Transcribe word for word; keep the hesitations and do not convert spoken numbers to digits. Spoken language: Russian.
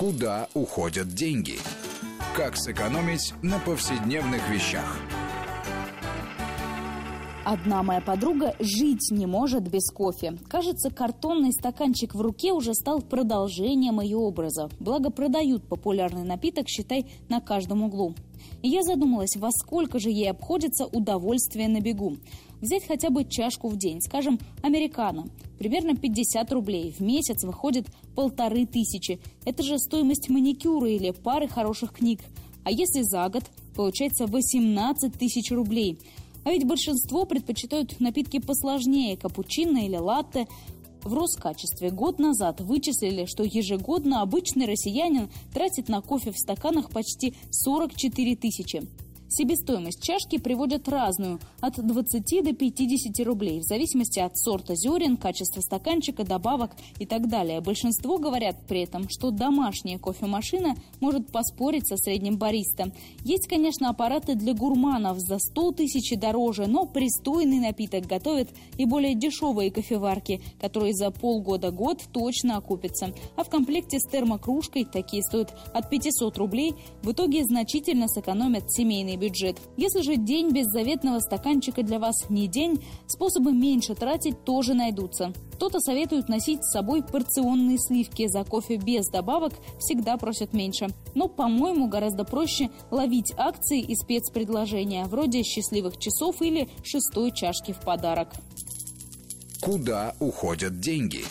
Куда уходят деньги? Как сэкономить на повседневных вещах? Одна моя подруга жить не может без кофе. Кажется, картонный стаканчик в руке уже стал продолжением ее образа. Благо, продают популярный напиток, считай, на каждом углу. И я задумалась, во сколько же ей обходится удовольствие на бегу. Взять хотя бы чашку в день, скажем, американо. Примерно пятьдесят рублей. В месяц выходит полторы тысячи. Это же стоимость маникюра или пары хороших книг. А если за год, получается восемнадцать тысяч рублей. А ведь большинство предпочитают напитки посложнее – капучино или латте. В Роскачестве год назад вычислили, что ежегодно обычный россиянин тратит на кофе в стаканах почти сорок четыре тысячи. Себестоимость чашки приводят разную – от двадцати до пятидесяти рублей, в зависимости от сорта зерен, качества стаканчика, добавок и так далее. Большинство говорят при этом, что домашняя кофемашина может поспорить со средним бариста. Есть, конечно, аппараты для гурманов за сто тысяч дороже, но пристойный напиток готовят и более дешевые кофеварки, которые за полгода-год точно окупятся. А в комплекте с термокружкой такие стоят от пятисот рублей, в итоге значительно сэкономят семейные бюджет. Если же день без заветного стаканчика для вас не день, способы меньше тратить тоже найдутся. Кто-то советует носить с собой порционные сливки. За кофе без добавок всегда просят меньше. Но, по-моему, гораздо проще ловить акции и спецпредложения, вроде счастливых часов или шестой чашки в подарок. Куда уходят деньги?